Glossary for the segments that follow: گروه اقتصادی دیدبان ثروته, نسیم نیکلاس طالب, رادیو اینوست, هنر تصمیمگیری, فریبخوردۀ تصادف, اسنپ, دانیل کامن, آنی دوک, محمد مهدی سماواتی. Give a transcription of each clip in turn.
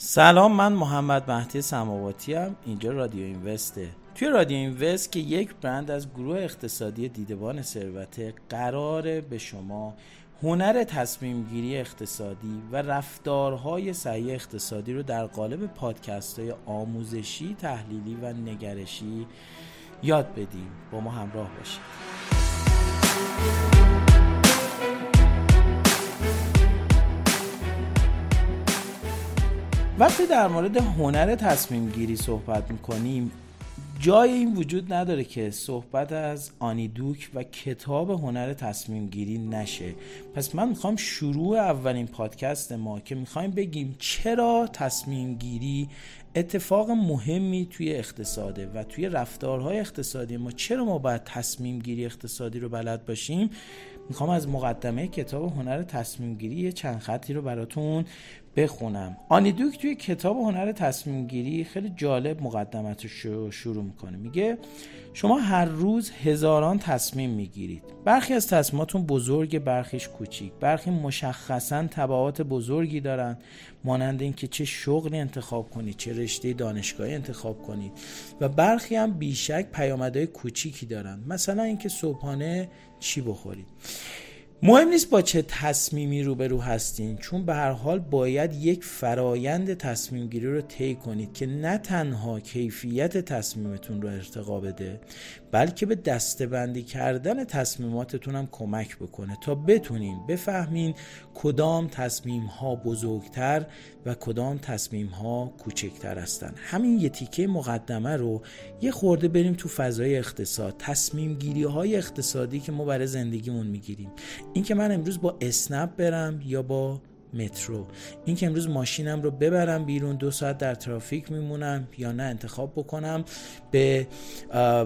سلام، من محمد مهدی سماواتی ام. اینجا رادیو اینوسته. توی رادیو اینوست که یک برند از گروه اقتصادی دیدبان ثروته، قراره به شما هنر تصمیم گیری اقتصادی و رفتارهای صحیح اقتصادی رو در قالب پادکست‌های آموزشی، تحلیلی و نگرشی یاد بدیم. با ما همراه باشید. وقتی در مورد هنر تصمیم گیری صحبت میکنیم، جای این وجود نداره که صحبت از آنی دوک و کتاب هنر تصمیم گیری نشه. پس من میخوام شروع اولین پادکست ما که میخوایم بگیم چرا تصمیم گیری اتفاق مهمی توی اقتصاده و توی رفتارهای اقتصادی ما، چرا ما باید تصمیم گیری اقتصادی رو بلد باشیم، میخوام از مقدمه کتاب هنر تصمیم گیری چند خطی رو براتون بخونم. آنی دوک توی کتاب هنر تصمیم گیری خیلی جالب مقدمتش رو شروع میکنه. میگه شما هر روز هزاران تصمیم میگیرید. برخی از تصمیماتون بزرگ، برخیش کوچیک، برخی مشخصاً تبعات بزرگی دارن، مانند اینکه چه شغلی انتخاب کنید، چه رشته دانشگاهی انتخاب کنید، و برخی هم بیشک پیامدهای کوچیکی دارن، مثلا اینکه صبحانه چی بخورید. مهم نیست با چه تصمیمی روبرو هستین، چون به هر حال باید یک فرایند تصمیم گیری رو طی کنید که نه تنها کیفیت تصمیمتون رو ارتقا بده، بلکه به دسته‌بندی کردن تصمیماتتون هم کمک بکنه تا بتونین بفهمین کدام تصمیم‌ها بزرگتر و کدام تصمیم‌ها کوچکتر هستن. همین یه تیکه مقدمه رو یه خورده بریم تو فضای اقتصاد، تصمیم‌گیری‌های اقتصادی که ما برای زندگیمون می‌گیریم. این که من امروز با اسنپ برم یا با مترو، این که امروز ماشینم رو ببرم بیرون 2 ساعت در ترافیک میمونم یا نه انتخاب بکنم به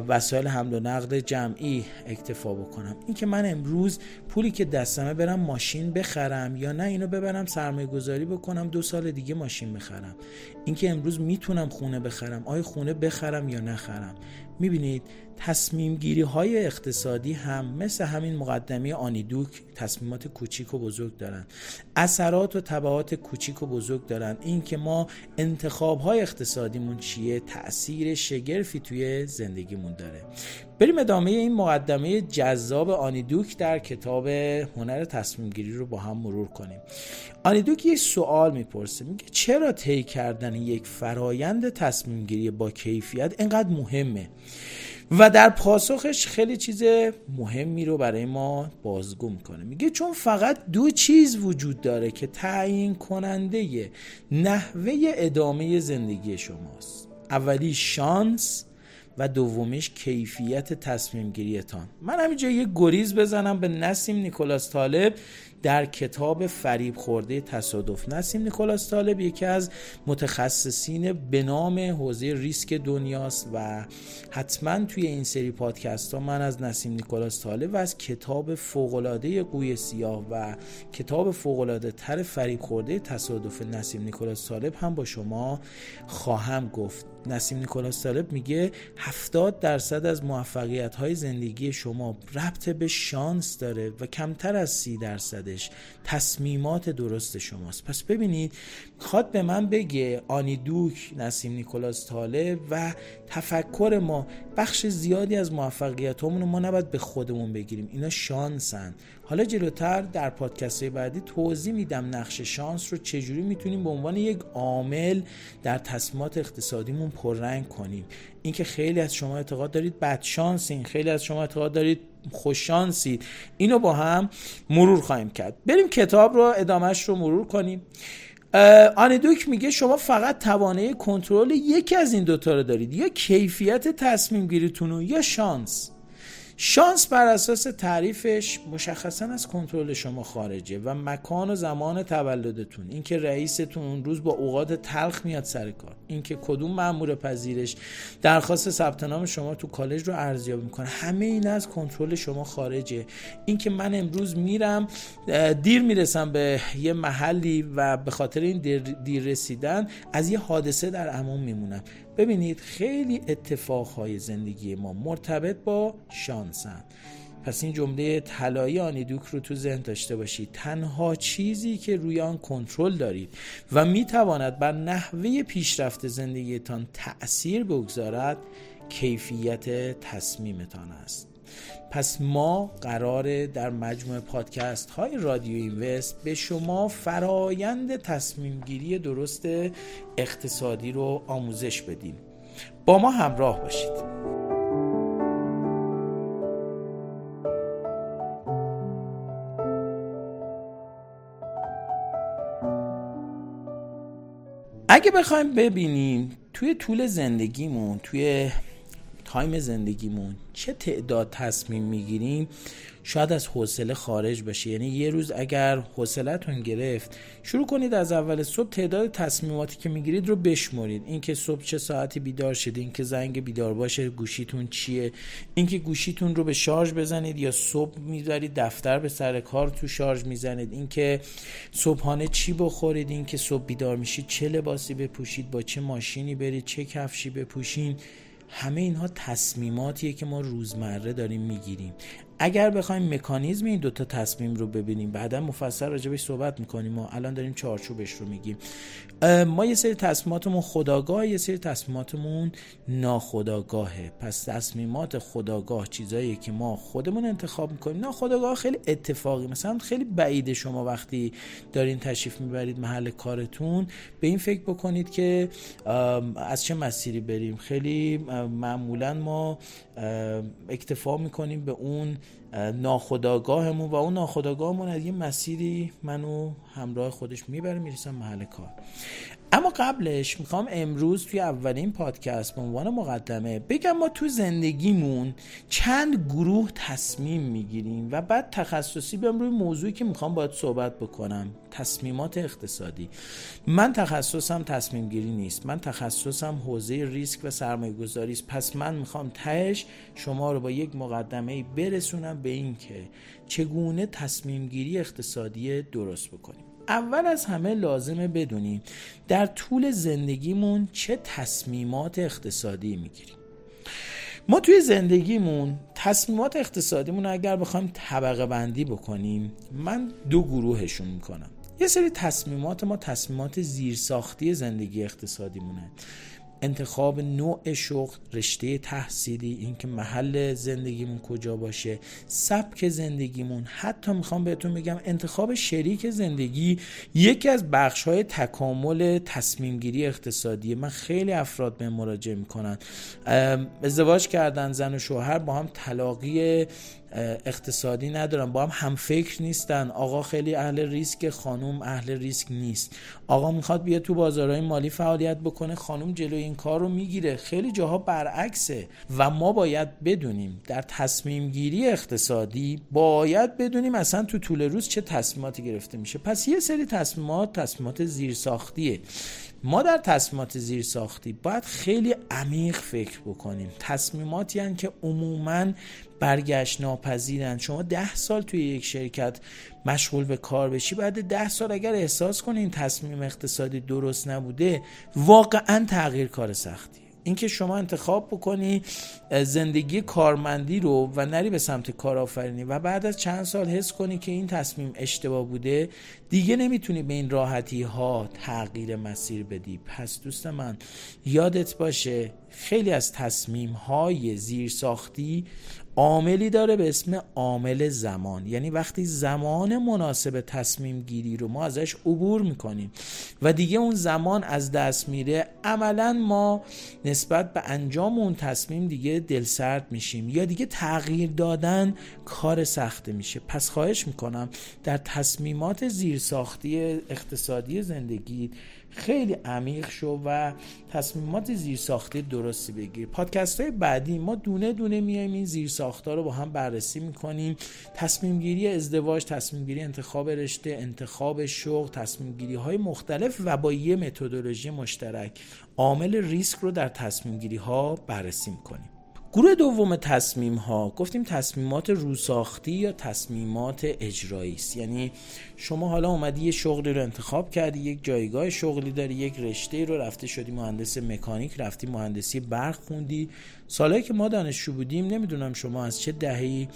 وسایل حمل و نقل جمعی اکتفا بکنم، این که من امروز پولی که دستمه برم ماشین بخرم یا نه اینو ببرم سرمایه گذاری بکنم 2 سال دیگه ماشین بخرم، این که امروز میتونم خونه بخرم، آیا خونه بخرم یا نخرم. میبینید تصمیم گیری های اقتصادی هم مثل همین مقدمه آنی دوک تصمیمات کوچیک و بزرگ دارن، اثرات و تبعات کوچیک و بزرگ دارن، این که ما انتخاب های اقتصادیمون چیه تأثیر شگرفی توی زندگیمون داره. بریم ادامه این مقدمه جذاب آنی دوک در کتاب هنر تصمیم گیری رو با هم مرور کنیم. آنی دوک یک سوال میپرسه، میگه چرا طی کردن یک فرایند تصمیم گیری با کیفیت اینقدر مهمه؟ و در پاسخش خیلی چیز مهمی رو برای ما بازگو میکنه. میگه چون فقط 2 چیز وجود داره که تعیین کننده نحوه ادامه زندگی شماست، اولی شانس و دومیش کیفیت تصمیم گیریتان. من همینجا یه گریز بزنم به نسیم نیکلاس طالب در کتاب فریب خورده تصادف. نسیم نیکلاس طالب یکی از متخصصین به نام حوزه ریسک دنیاست و حتما توی این سری پادکست ها من از نسیم نیکلاس طالب و از کتاب فوق‌العاده قوی سیاه و کتاب فوق‌العاده تر فریب خورده تصادف نسیم نیکلاس طالب هم با شما خواهم گفت. نسیم نیکلاس طالب میگه 70% از موفقیت‌های زندگی شما ربط به شانس داره و کمتر از 30% تصمیمات درست شماست. پس ببینید میخواد به من بگه آنی دوک، نسیم نیکلاس طالب و تفکر ما، بخش زیادی از موفقیت‌هامون رو ما نباید به خودمون بگیریم، اینا شانسن. حالا جلوتر در پادکست‌های بعدی توضیح میدم نقش شانس رو چجوری میتونیم به عنوان یک عامل در تصمیمات اقتصادیمون پررنگ کنیم. اینکه خیلی از شما اعتقاد دارید بدشانسین، خیلی از شما اعتقاد دارید خوششانسید، اینو با هم مرور خواهیم کرد. بریم کتاب رو ادامهش رو مرور کنیم. آنی دوک میگه شما فقط توانایی کنترل یکی از این دوتا رو دارید، یا کیفیت تصمیم گیریتون رو یا شانس. شانس بر اساس تعریفش مشخصاً از کنترل شما خارجه و مکان و زمان تولدتون، اینکه رئیستون اون روز با اوقات تلخ میاد سر کار، اینکه کدوم مأمور پذیرش درخواست ثبت نام شما تو کالج رو ارزیابی میکنه، همه این از کنترل شما خارجه. اینکه من امروز میرم دیر میرسم به یه محلی و به خاطر این دیر رسیدن از یه حادثه در امان میمونم. ببینید خیلی اتفاقهای زندگی ما مرتبط با شانسن. پس این جمله طلایی آنی دوک رو تو ذهن داشته باشید. تنها چیزی که روی آن کنترل دارید و میتواند بر نحوه پیشرفت زندگیتان تأثیر بگذارد کیفیت تصمیمتان است. پس ما قراره در مجموع پادکست های رادیو اینوست به شما فرایند تصمیم گیری درست اقتصادی رو آموزش بدیم. با ما همراه باشید. اگه بخوایم ببینیم توی طول زندگیمون، توی تایم زندگیمون چه تعداد تصمیم میگیریم، شاید از حوصله خارج بشه. یعنی یه روز اگر حوصله‌تون گرفت، شروع کنید از اول صبح تعداد تصمیماتی که میگیرید رو بشمرید. اینکه صبح چه ساعتی بیدار شدید، اینکه زنگ بیدار باشه گوشیتون چیه، اینکه گوشیتون رو به شارژ بزنید یا صبح میذارید دفتر به سر کار تو شارژ میزنید، اینکه صبحانه چی بخورید، اینکه صبح بیدار میشید چه لباسی بپوشید، با چه ماشینی برید، چه کفشی بپوشید. همه اینها تصمیماتیه که ما روزمره داریم میگیریم. اگر بخوایم مکانیزم این دوتا تصمیم رو ببینیم، بعدا مفصل راجبش صحبت میکنیم، ما الان داریم چارچوبش رو میگیم. ما یه سری تصمیماتمون خودآگاه، یه سری تصمیماتمون ناخودآگاهه. پس تصمیمات خودآگاه چیزاییه که ما خودمون انتخاب میکنیم، ناخودآگاه خیلی اتفاقی. مثلا خیلی بعیده شما وقتی دارین تشریف میبرید محل کارتون به این فکر بکنید که از چه مسیری بریم. خیلی معمولا ما اکتفا میکنیم به اون ناخودآگاهمون و اون ناخودآگاهمون از یه مسیری منو همراه خودش میبره، میرسم محل کار. اما قبلش میخوام امروز توی اولین پادکست به عنوان مقدمه بگم ما تو زندگیمون چند گروه تصمیم میگیریم و بعد تخصصی بیام روی موضوعی که میخوام باید صحبت بکنم، تصمیمات اقتصادی. من تخصصم تصمیم گیری نیست، من تخصصم حوزه ریسک و سرمایه گذاری است. پس من میخوام تهش شما رو با یک مقدمه برسونم به این که چگونه تصمیم گیری اقتصادی درست بکنیم. اول از همه لازمه بدونیم در طول زندگیمون چه تصمیمات اقتصادی میگیریم. ما توی زندگیمون تصمیمات اقتصادیمون اگر بخوایم طبقه بندی بکنیم، من دو گروهشون میکنم. یه سری تصمیمات ما تصمیمات زیرساختی زندگی اقتصادیمونه. انتخاب نوع شغل، رشته تحصیلی، اینکه محل زندگیمون کجا باشه، سبک زندگیمون. حتی میخوام بهتون بگم انتخاب شریک زندگی یکی از بخش‌های تکامل تصمیم‌گیری اقتصادیه. من خیلی افراد به مراجعه میکنن، ازدواج کردن، زن و شوهر با هم طلاقی اقتصادی ندارن، با هم همفکر نیستن، آقا خیلی اهل ریسک، خانم اهل ریسک نیست، آقا میخواد بیاد تو بازارهای مالی فعالیت بکنه، خانم جلوی این کار رو میگیره. خیلی جاها برعکسه و ما باید بدونیم در تصمیم گیری اقتصادی باید بدونیم اصلا تو طول روز چه تصمیماتی گرفته میشه. پس یه سری تصمیمات زیرساختیه. ما در تصمیمات زیرساختی باید خیلی عمیق فکر بکنیم. تصمیماتی هستند که عموماً برگشت ناپذیرند. شما 10 سال توی یک شرکت مشغول به کار بشی، بعد 10 سال اگر احساس کنی این تصمیم اقتصادی درست نبوده، واقعاً تغییر کار سختیه. اینکه شما انتخاب بکنی زندگی کارمندی رو و نری به سمت کارآفرینی و بعد از چند سال حس کنی که این تصمیم اشتباه بوده، دیگه نمیتونی به این راحتی ها تغییر مسیر بدی. پس دوست من یادت باشه خیلی از تصمیم های زیرساختی عاملی داره به اسم عامل زمان. یعنی وقتی زمان مناسب تصمیم گیری رو ما ازش عبور میکنیم و دیگه اون زمان از دست میره، عملا ما نسبت به انجام اون تصمیم دیگه دلسرد میشیم یا دیگه تغییر دادن کار سخته میشه. پس خواهش میکنم در تصمیمات زیرساختی اقتصادی زندگی خیلی عمیق شو و تصمیمات زیرساختی درستی بگیر. پادکست های بعدی ما دونه دونه میایم این زیرساخت‌ها رو با هم بررسی میکنیم. تصمیم گیری ازدواج، تصمیم گیری انتخاب رشته، انتخاب شغل، تصمیم گیری های مختلف و با یه متدولوژی مشترک عامل ریسک رو در تصمیم گیری ها بررسی میکنیم. گروه دوم تصمیم ها، گفتیم تصمیمات روساختی یا تصمیمات اجرایی است. یعنی شما حالا اومدی یه شغلی رو انتخاب کردی، یک جایگاه شغلی داری، یک رشته رو رفته شدی مهندس مکانیک، رفتی مهندسی برق خوندی. سالایی که ما دانشجو بودیم، نمیدونم شما از چه دهه‌ای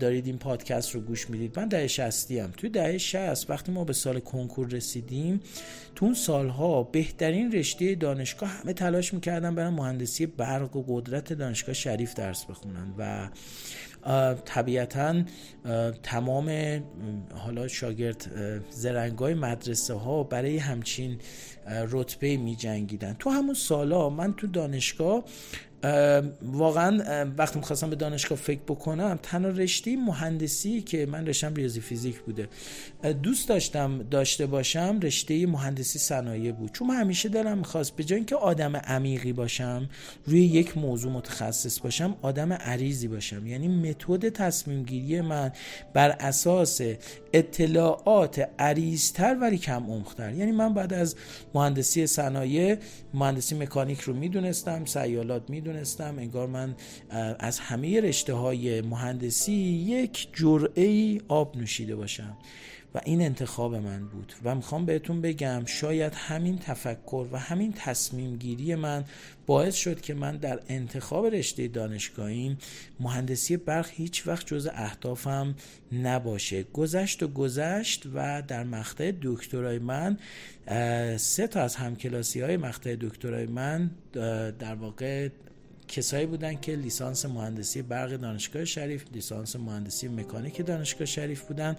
دارید این پادکست رو گوش میدید، من دهه 60 ام. توی دهه 60 وقتی ما به سال کنکور رسیدیم، تو اون سالها بهترین رشته دانشگاه همه تلاش می‌کردن برن مهندسی برق و قدرت دانشگاه شریف درس بخونن و طبیعتاً تمام حالا شاگرد زرنگای مدرسه ها برای همچین رتبه می جنگیدن. تو همون سالا من تو دانشگاه واقعاً وقتی می‌خواستم به دانشگاه فکر بکنم، تنها رشته مهندسی که من رشتم ریاضی فیزیک بوده دوست داشتم داشته باشم رشته مهندسی صنایع بود، چون من همیشه دلم می‌خواست به جای اینکه آدم عمیقی باشم، روی یک موضوع متخصص باشم، آدم عریضی باشم. یعنی متد تصمیم گیری من بر اساس اطلاعات عریض‌تر ولی کم عمق‌تر. یعنی من بعد از مهندسی صنایع، مهندسی مکانیک رو می‌دونستم، سیالات می‌دونستم، انگار من از همه رشته‌های مهندسی یک جرعه‌ای آب نوشیده باشم و این انتخاب من بود. و میخوام بهتون بگم شاید همین تفکر و همین تصمیم گیری من باعث شد که من در انتخاب رشته دانشگاهیم مهندسی برق هیچ وقت جز اهدافم نباشه. گذشت و در مقطع دکترای من 3 تا از همکلاسی‌های مقطع دکترای من در واقع کسایی بودن که لیسانس مهندسی برق دانشگاه شریف، لیسانس مهندسی مکانیک دانشگاه شریف بودن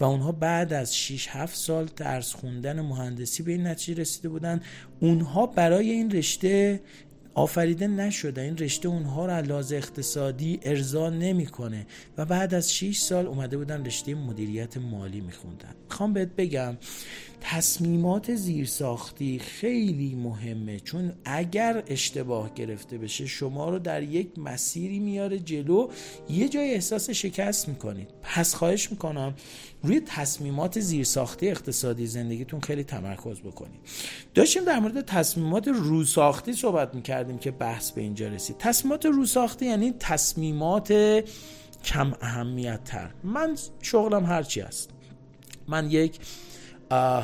و اونها بعد از 6-7 سال درس خوندن مهندسی به این نتیجه رسیده بودن اونها برای این رشته آفریده نشده، این رشته اونها رو از لحاظ اقتصادی ارضا نمیکنه و بعد از 6 سال اومده بودن رشته مدیریت مالی میخوندن. میخوام بهت بگم تصمیمات زیرساختی خیلی مهمه، چون اگر اشتباه گرفته بشه شما رو در یک مسیری میاره جلو، یه جای احساس شکست میکنید. پس خواهش میکنم روی تصمیمات زیرساختی اقتصادی زندگیتون خیلی تمرکز بکنید. داشتیم در مورد تصمیمات روساختی صحبت میکردیم که بحث به اینجا رسید. تصمیمات روساختی یعنی تصمیمات کم اهمیت تر. من شغلم هرچی است. من یک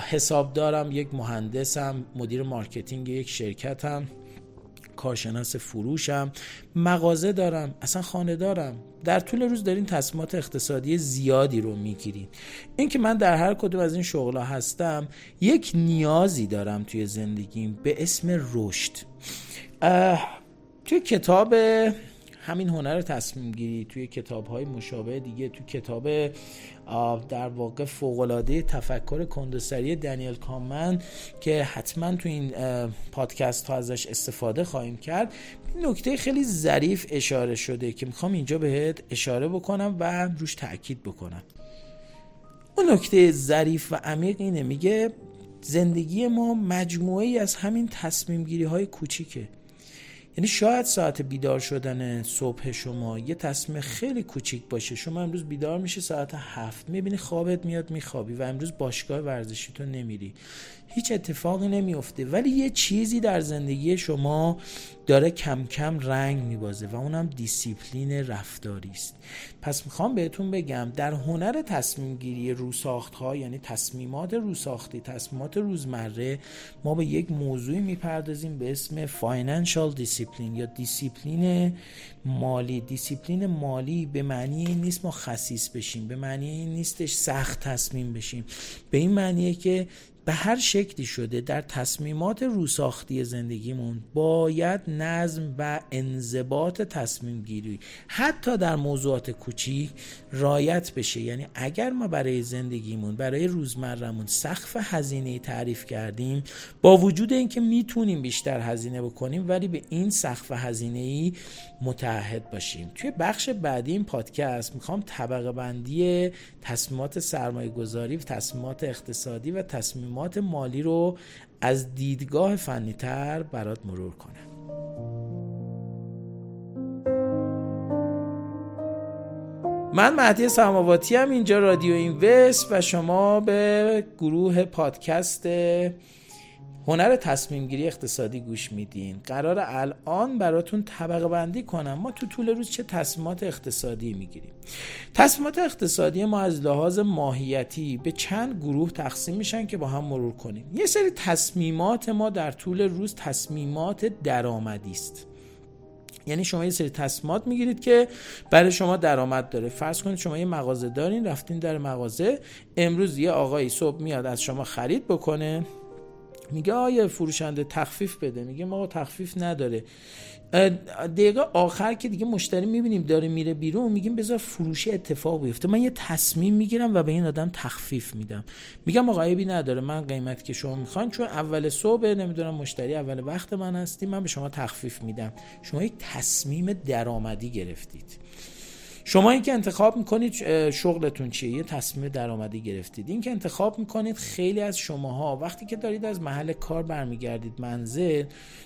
حساب دارم، یک مهندسم، مدیر مارکتینگ یک شرکتم، کارشناس فروشم، مغازه دارم، اصلا خانه دارم. در طول روز دارین تصمیمات اقتصادی زیادی رو میگیرین. این که من در هر کدوم از این شغل‌ها هستم، یک نیازی دارم توی زندگیم به اسم رشد. توی کتاب همین هنر تصمیم گیری، توی کتاب‌های مشابه دیگه، توی کتاب در واقع فوق‌العاده تفکر کندوسری دانیل کامن که حتما تو این پادکست ها ازش استفاده خواهیم کرد، نکته خیلی ظریف اشاره شده که میخوام اینجا بهت اشاره بکنم و روش تأکید بکنم. اون نکته ظریف و عمیق اینه، میگه زندگی ما مجموعه‌ای از همین تصمیم گیری‌های کوچیکه. یعنی شاید ساعت بیدار شدن صبح شما یه تصمیم خیلی کوچیک باشه. شما امروز بیدار میشه ساعت 7، میبینی خوابت میاد میخوابی و امروز باشگاه ورزشی تو نمیری، هیچ اتفاقی نمیفته، ولی یه چیزی در زندگی شما داره کم کم رنگ میبازه و اونم دیسیپلین رفتاری است. پس میخوام بهتون بگم در هنر تصمیم گیری روساخت‌ها، یعنی تصمیمات روساختی، تصمیمات روزمره، ما به یک موضوعی میپردازیم به اسم فاینانشال دیسیپلین یا دیسیپلین مالی. دیسیپلین مالی به معنی این نیست ما خسیس بشیم، به معنی این نیستش سخت تصمیم بشیم، به این معنیه که به هر شکلی شده در تصمیمات روساختی زندگیمون باید نظم و انضباط تصمیم گیری حتی در موضوعات کوچیک رعایت بشه. یعنی اگر ما برای زندگیمون، برای روزمرمون سقف هزینه تعریف کردیم، با وجود اینکه میتونیم بیشتر هزینه بکنیم ولی به این سقف هزینه‌ای متعهد باشیم. توی بخش بعدی این پادکست میخوام طبقه بندی تصمیمات سرمایه‌گذاری، تصمیمات اقتصادی و تصمیمات مالی رو از دیدگاه فنی‌تر برات مرور کنم. من مهدی سماواتی ام، اینجا رادیو اینوست و شما به گروه پادکست هنر تصمیم گیری اقتصادی گوش میدین. قراره الان براتون طبقه بندی کنم ما تو طول روز چه تصمیمات اقتصادی میگیریم. تصمیمات اقتصادی ما از لحاظ ماهیتی به چند گروه تقسیم میشن که با هم مرور کنیم. یه سری تصمیمات ما در طول روز تصمیمات درآمدی است. یعنی شما یه سری تصمیمات میگیرید که برای شما درآمد داره. فرض کنید شما یه مغازه دارین، رفتین در مغازه، امروز یه آقایی صبح میاد از شما خرید بکنه، میگه آیا فروشنده تخفیف بده، میگه ما تخفیف نداره. دقیقه آخر که دیگه مشتری میبینیم داره میره بیرون، میگیم بذار فروشی اتفاق بیفته، من یه تصمیم میگیرم و به این آدم تخفیف میدم، میگم آقا عیبی نداره، من قیمتی که شما میخواین، چون اول صبح نمیدونم مشتری اول وقت من هستی، من به شما تخفیف میدم. شما یک تصمیم درآمدی گرفتید. شما این که انتخاب میکنید شغلتون چیه، یه تصمیم درآمدی گرفتید. این که انتخاب میکنید، خیلی از شماها وقتی که دارید از محل کار برمیگردید منزل،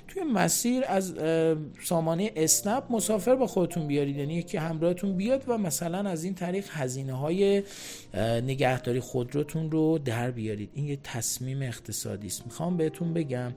توی مسیر از سامانه اسنپ مسافر با خودتون بیارید، یعنی یکی همراهتون بیاد و مثلا از این طریق هزینه‌های نگهداری خودروتون رو در بیارید. این یه تصمیم اقتصادی است. میخوام بهتون بگم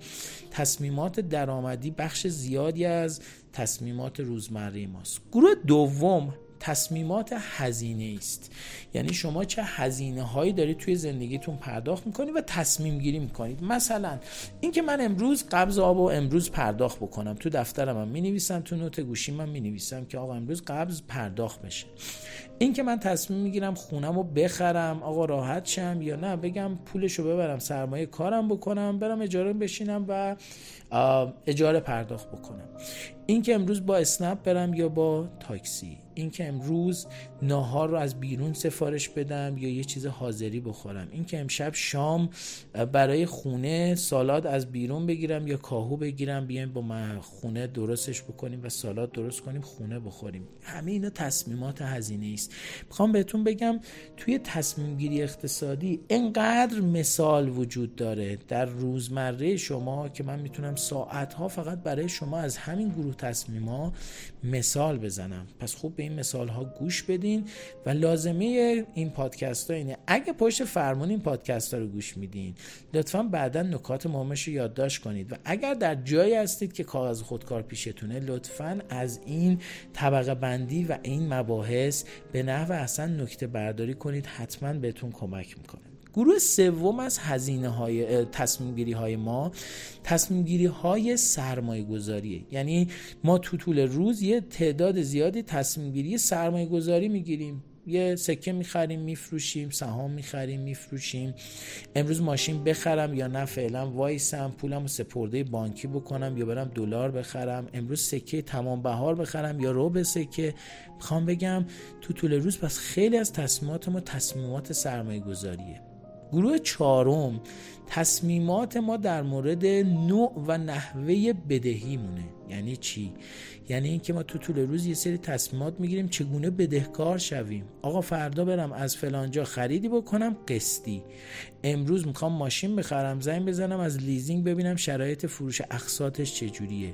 تصمیمات درآمدی بخش زیادی از تصمیمات روزمره ماست. گروه دوم تصمیمات هزینه است. یعنی شما چه هزینه هایی دارید توی زندگیتون پرداخت میکنید و تصمیم گیری میکنید. مثلا اینکه من امروز قبض آب رو امروز پرداخت بکنم، تو دفترم هم مینویسم، تو نوت گوشیم هم مینویسم که آقا امروز قبض پرداخت بشه. اینکه من تصمیم میگیرم خونم رو بخرم، آقا راحت شم یا نه بگم پولشو ببرم سرمایه کارم بکنم، برم اجاره بشینم و اجاره پرداخت بکنم. اینکه امروز با اسنپ برم یا با تاکسی، اینکه امروز ناهار رو از بیرون سفارش بدم یا یه چیز حاضری بخورم، اینکه امشب شام برای خونه سالاد از بیرون بگیرم یا کاهو بگیرم بیایم با من خونه درستش بکنیم و سالاد درست کنیم خونه بخوریم. همه اینا تصمیمات هزینه است. میخوام بهتون بگم توی تصمیم گیری اقتصادی اینقدر مثال وجود داره در روزمره شما که من میتونم ساعت‌ها فقط برای شما از همین گروه تصمیم‌ها مثال بزنم. پس خوب به این مثال‌ها گوش بدین و لازمه این پادکست‌ها اینه. اگه پشت فرمون این پادکست‌ها رو گوش میدین، لطفاً بعداً نکات مهمش رو یادداشت کنید و اگر در جایی هستید که کاغذ خودکار پیشتونه، لطفاً از این طبقه بندی و این مباحث به نحو احسن نکته برداری کنید، حتماً بهتون کمک می‌کنه. گروه سوم از هزینه‌های تصمیم‌گیری‌های ما، تصمیم‌گیری‌های سرمایه‌گذاریه. یعنی ما تو طول روز یه تعداد زیادی تصمیم‌گیری سرمایه‌گذاری می‌گیریم. یه سکه می‌خریم، می‌فروشیم، سهام می‌خریم، می‌فروشیم. امروز ماشین بخرم یا نه فعلا وایسم، پولمو سپرده بانکی بکنم یا برم دلار بخرم، امروز سکه تمام بهار بخرم یا ربع سکه. می‌خوام بگم تو طول روز پس خیلی از تصمیمات ما تصمیمات سرمایه‌گذاریه. گروه چهارم تصمیمات ما در مورد نوع و نحوه بدهی مونه. یعنی چی؟ یعنی اینکه ما تو طول روز یه سری تصمیمات میگیریم چگونه بدهکار شویم. آقا فردا برم از فلان جا خریدی بکنم قسطی، امروز میخوام ماشین بخرم، زنگ بزنم از لیزینگ ببینم شرایط فروش اقساطش چجوریه.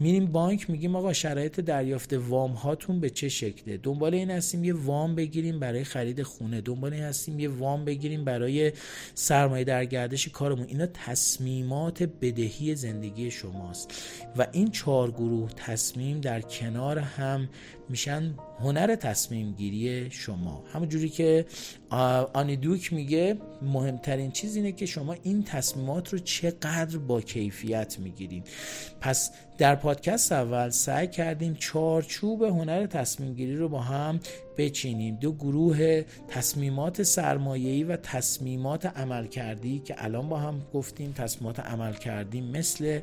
میریم بانک میگیم آقا شرایط دریافت وام هاتون به چه شکله، دنبال این هستیم یه وام بگیریم برای خرید خونه، دنبال این هستیم یه وام بگیریم برای سرمایه در گردش کارمون. اینا تصمیمات بدهی زندگی شماست و این چهار گروه تصمیم در کنار هم میشن هنر تصمیم گیری شما. همونجوری که آنی دوک میگه مهمترین چیز اینه که شما این تصمیمات رو چقدر با کیفیت میگیرید. پس در پادکست اول سعی کردیم چارچوب هنر تصمیم گیری رو با هم بچینیم. دو گروه تصمیمات سرمایه‌ای و تصمیمات عملکردی که الان با هم گفتیم. تصمیمات عملکردی مثل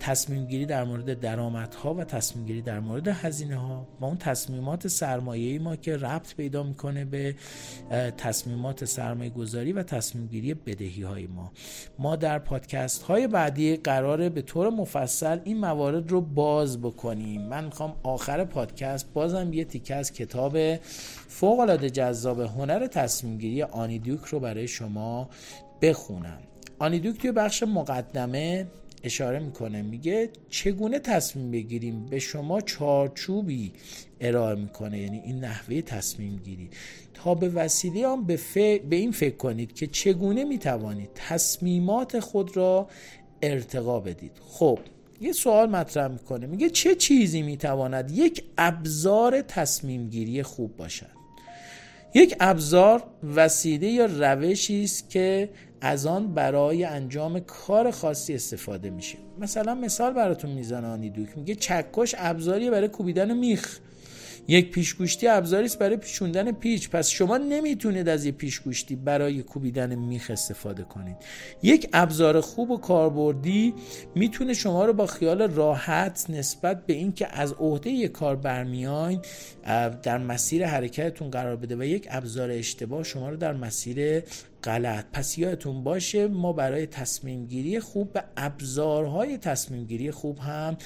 تصمیم گیری در مورد درآمدها و تصمیم گیری در مورد هزینه‌ها، و اون تصمیمات سرمایه‌ای ما که ربط پیدا میکنه به تصمیمات سرمایه گذاری و تصمیم گیری بدهی‌های ما. ما در پادکست‌های بعدی قراره به طور مفصل این موارد رو باز بکنیم. من میخوام آخر پادکست بازم یه تیکه از کتاب فوق‌العاده جذاب هنر تصمیم‌گیری آنی دوک رو برای شما بخونم. آنی دوک توی بخش مقدمه اشاره میکنه، میگه چگونه تصمیم بگیریم به شما چارچوبی ارائه میکنه، یعنی این نحوه تصمیم گیری، تا به وسیله آن به این فکر کنید که چگونه میتوانید تصمیمات خود را ارتقا بدید. خب یه سوال مطرح میکنه، میگه چه چیزی میتواند یک ابزار تصمیم گیری خوب باشد؟ یک ابزار وسیله یا روشی است که از آن برای انجام کار خاصی استفاده میشه. مثلا مثال براتون میزنه آنی دوک، میگه چکش ابزاری برای کوبیدن میخ، یک پیشگوشتی ابزاری است برای پیچوندن پیچ. پس شما نمیتونید از یک پیشگوشتی برای کوبیدن میخ استفاده کنید. یک ابزار خوب و کاربردی میتونه شما رو با خیال راحت نسبت به اینکه از عهده یک کار برمیاین در مسیر حرکتتون قرار بده و یک ابزار اشتباه شما رو در مسیر غلط. پس یادتون باشه ما برای تصمیم گیری خوب به ابزارهای تصمیم گیری خوب هم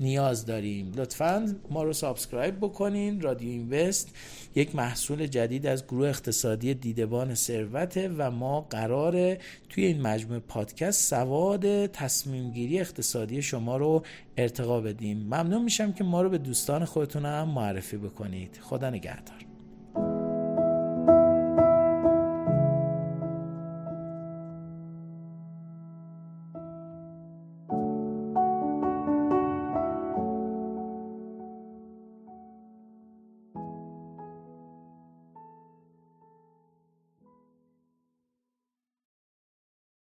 نیاز داریم. لطفاً ما رو سابسکرایب بکنین. رادیو اینوست یک محصول جدید از گروه اقتصادی دیدبان ثروته و ما قراره توی این مجموعه پادکست سواد تصمیم گیری اقتصادی شما رو ارتقا بدیم. ممنون میشم که ما رو به دوستان خودتون هم معرفی بکنید. خدا نگهدار.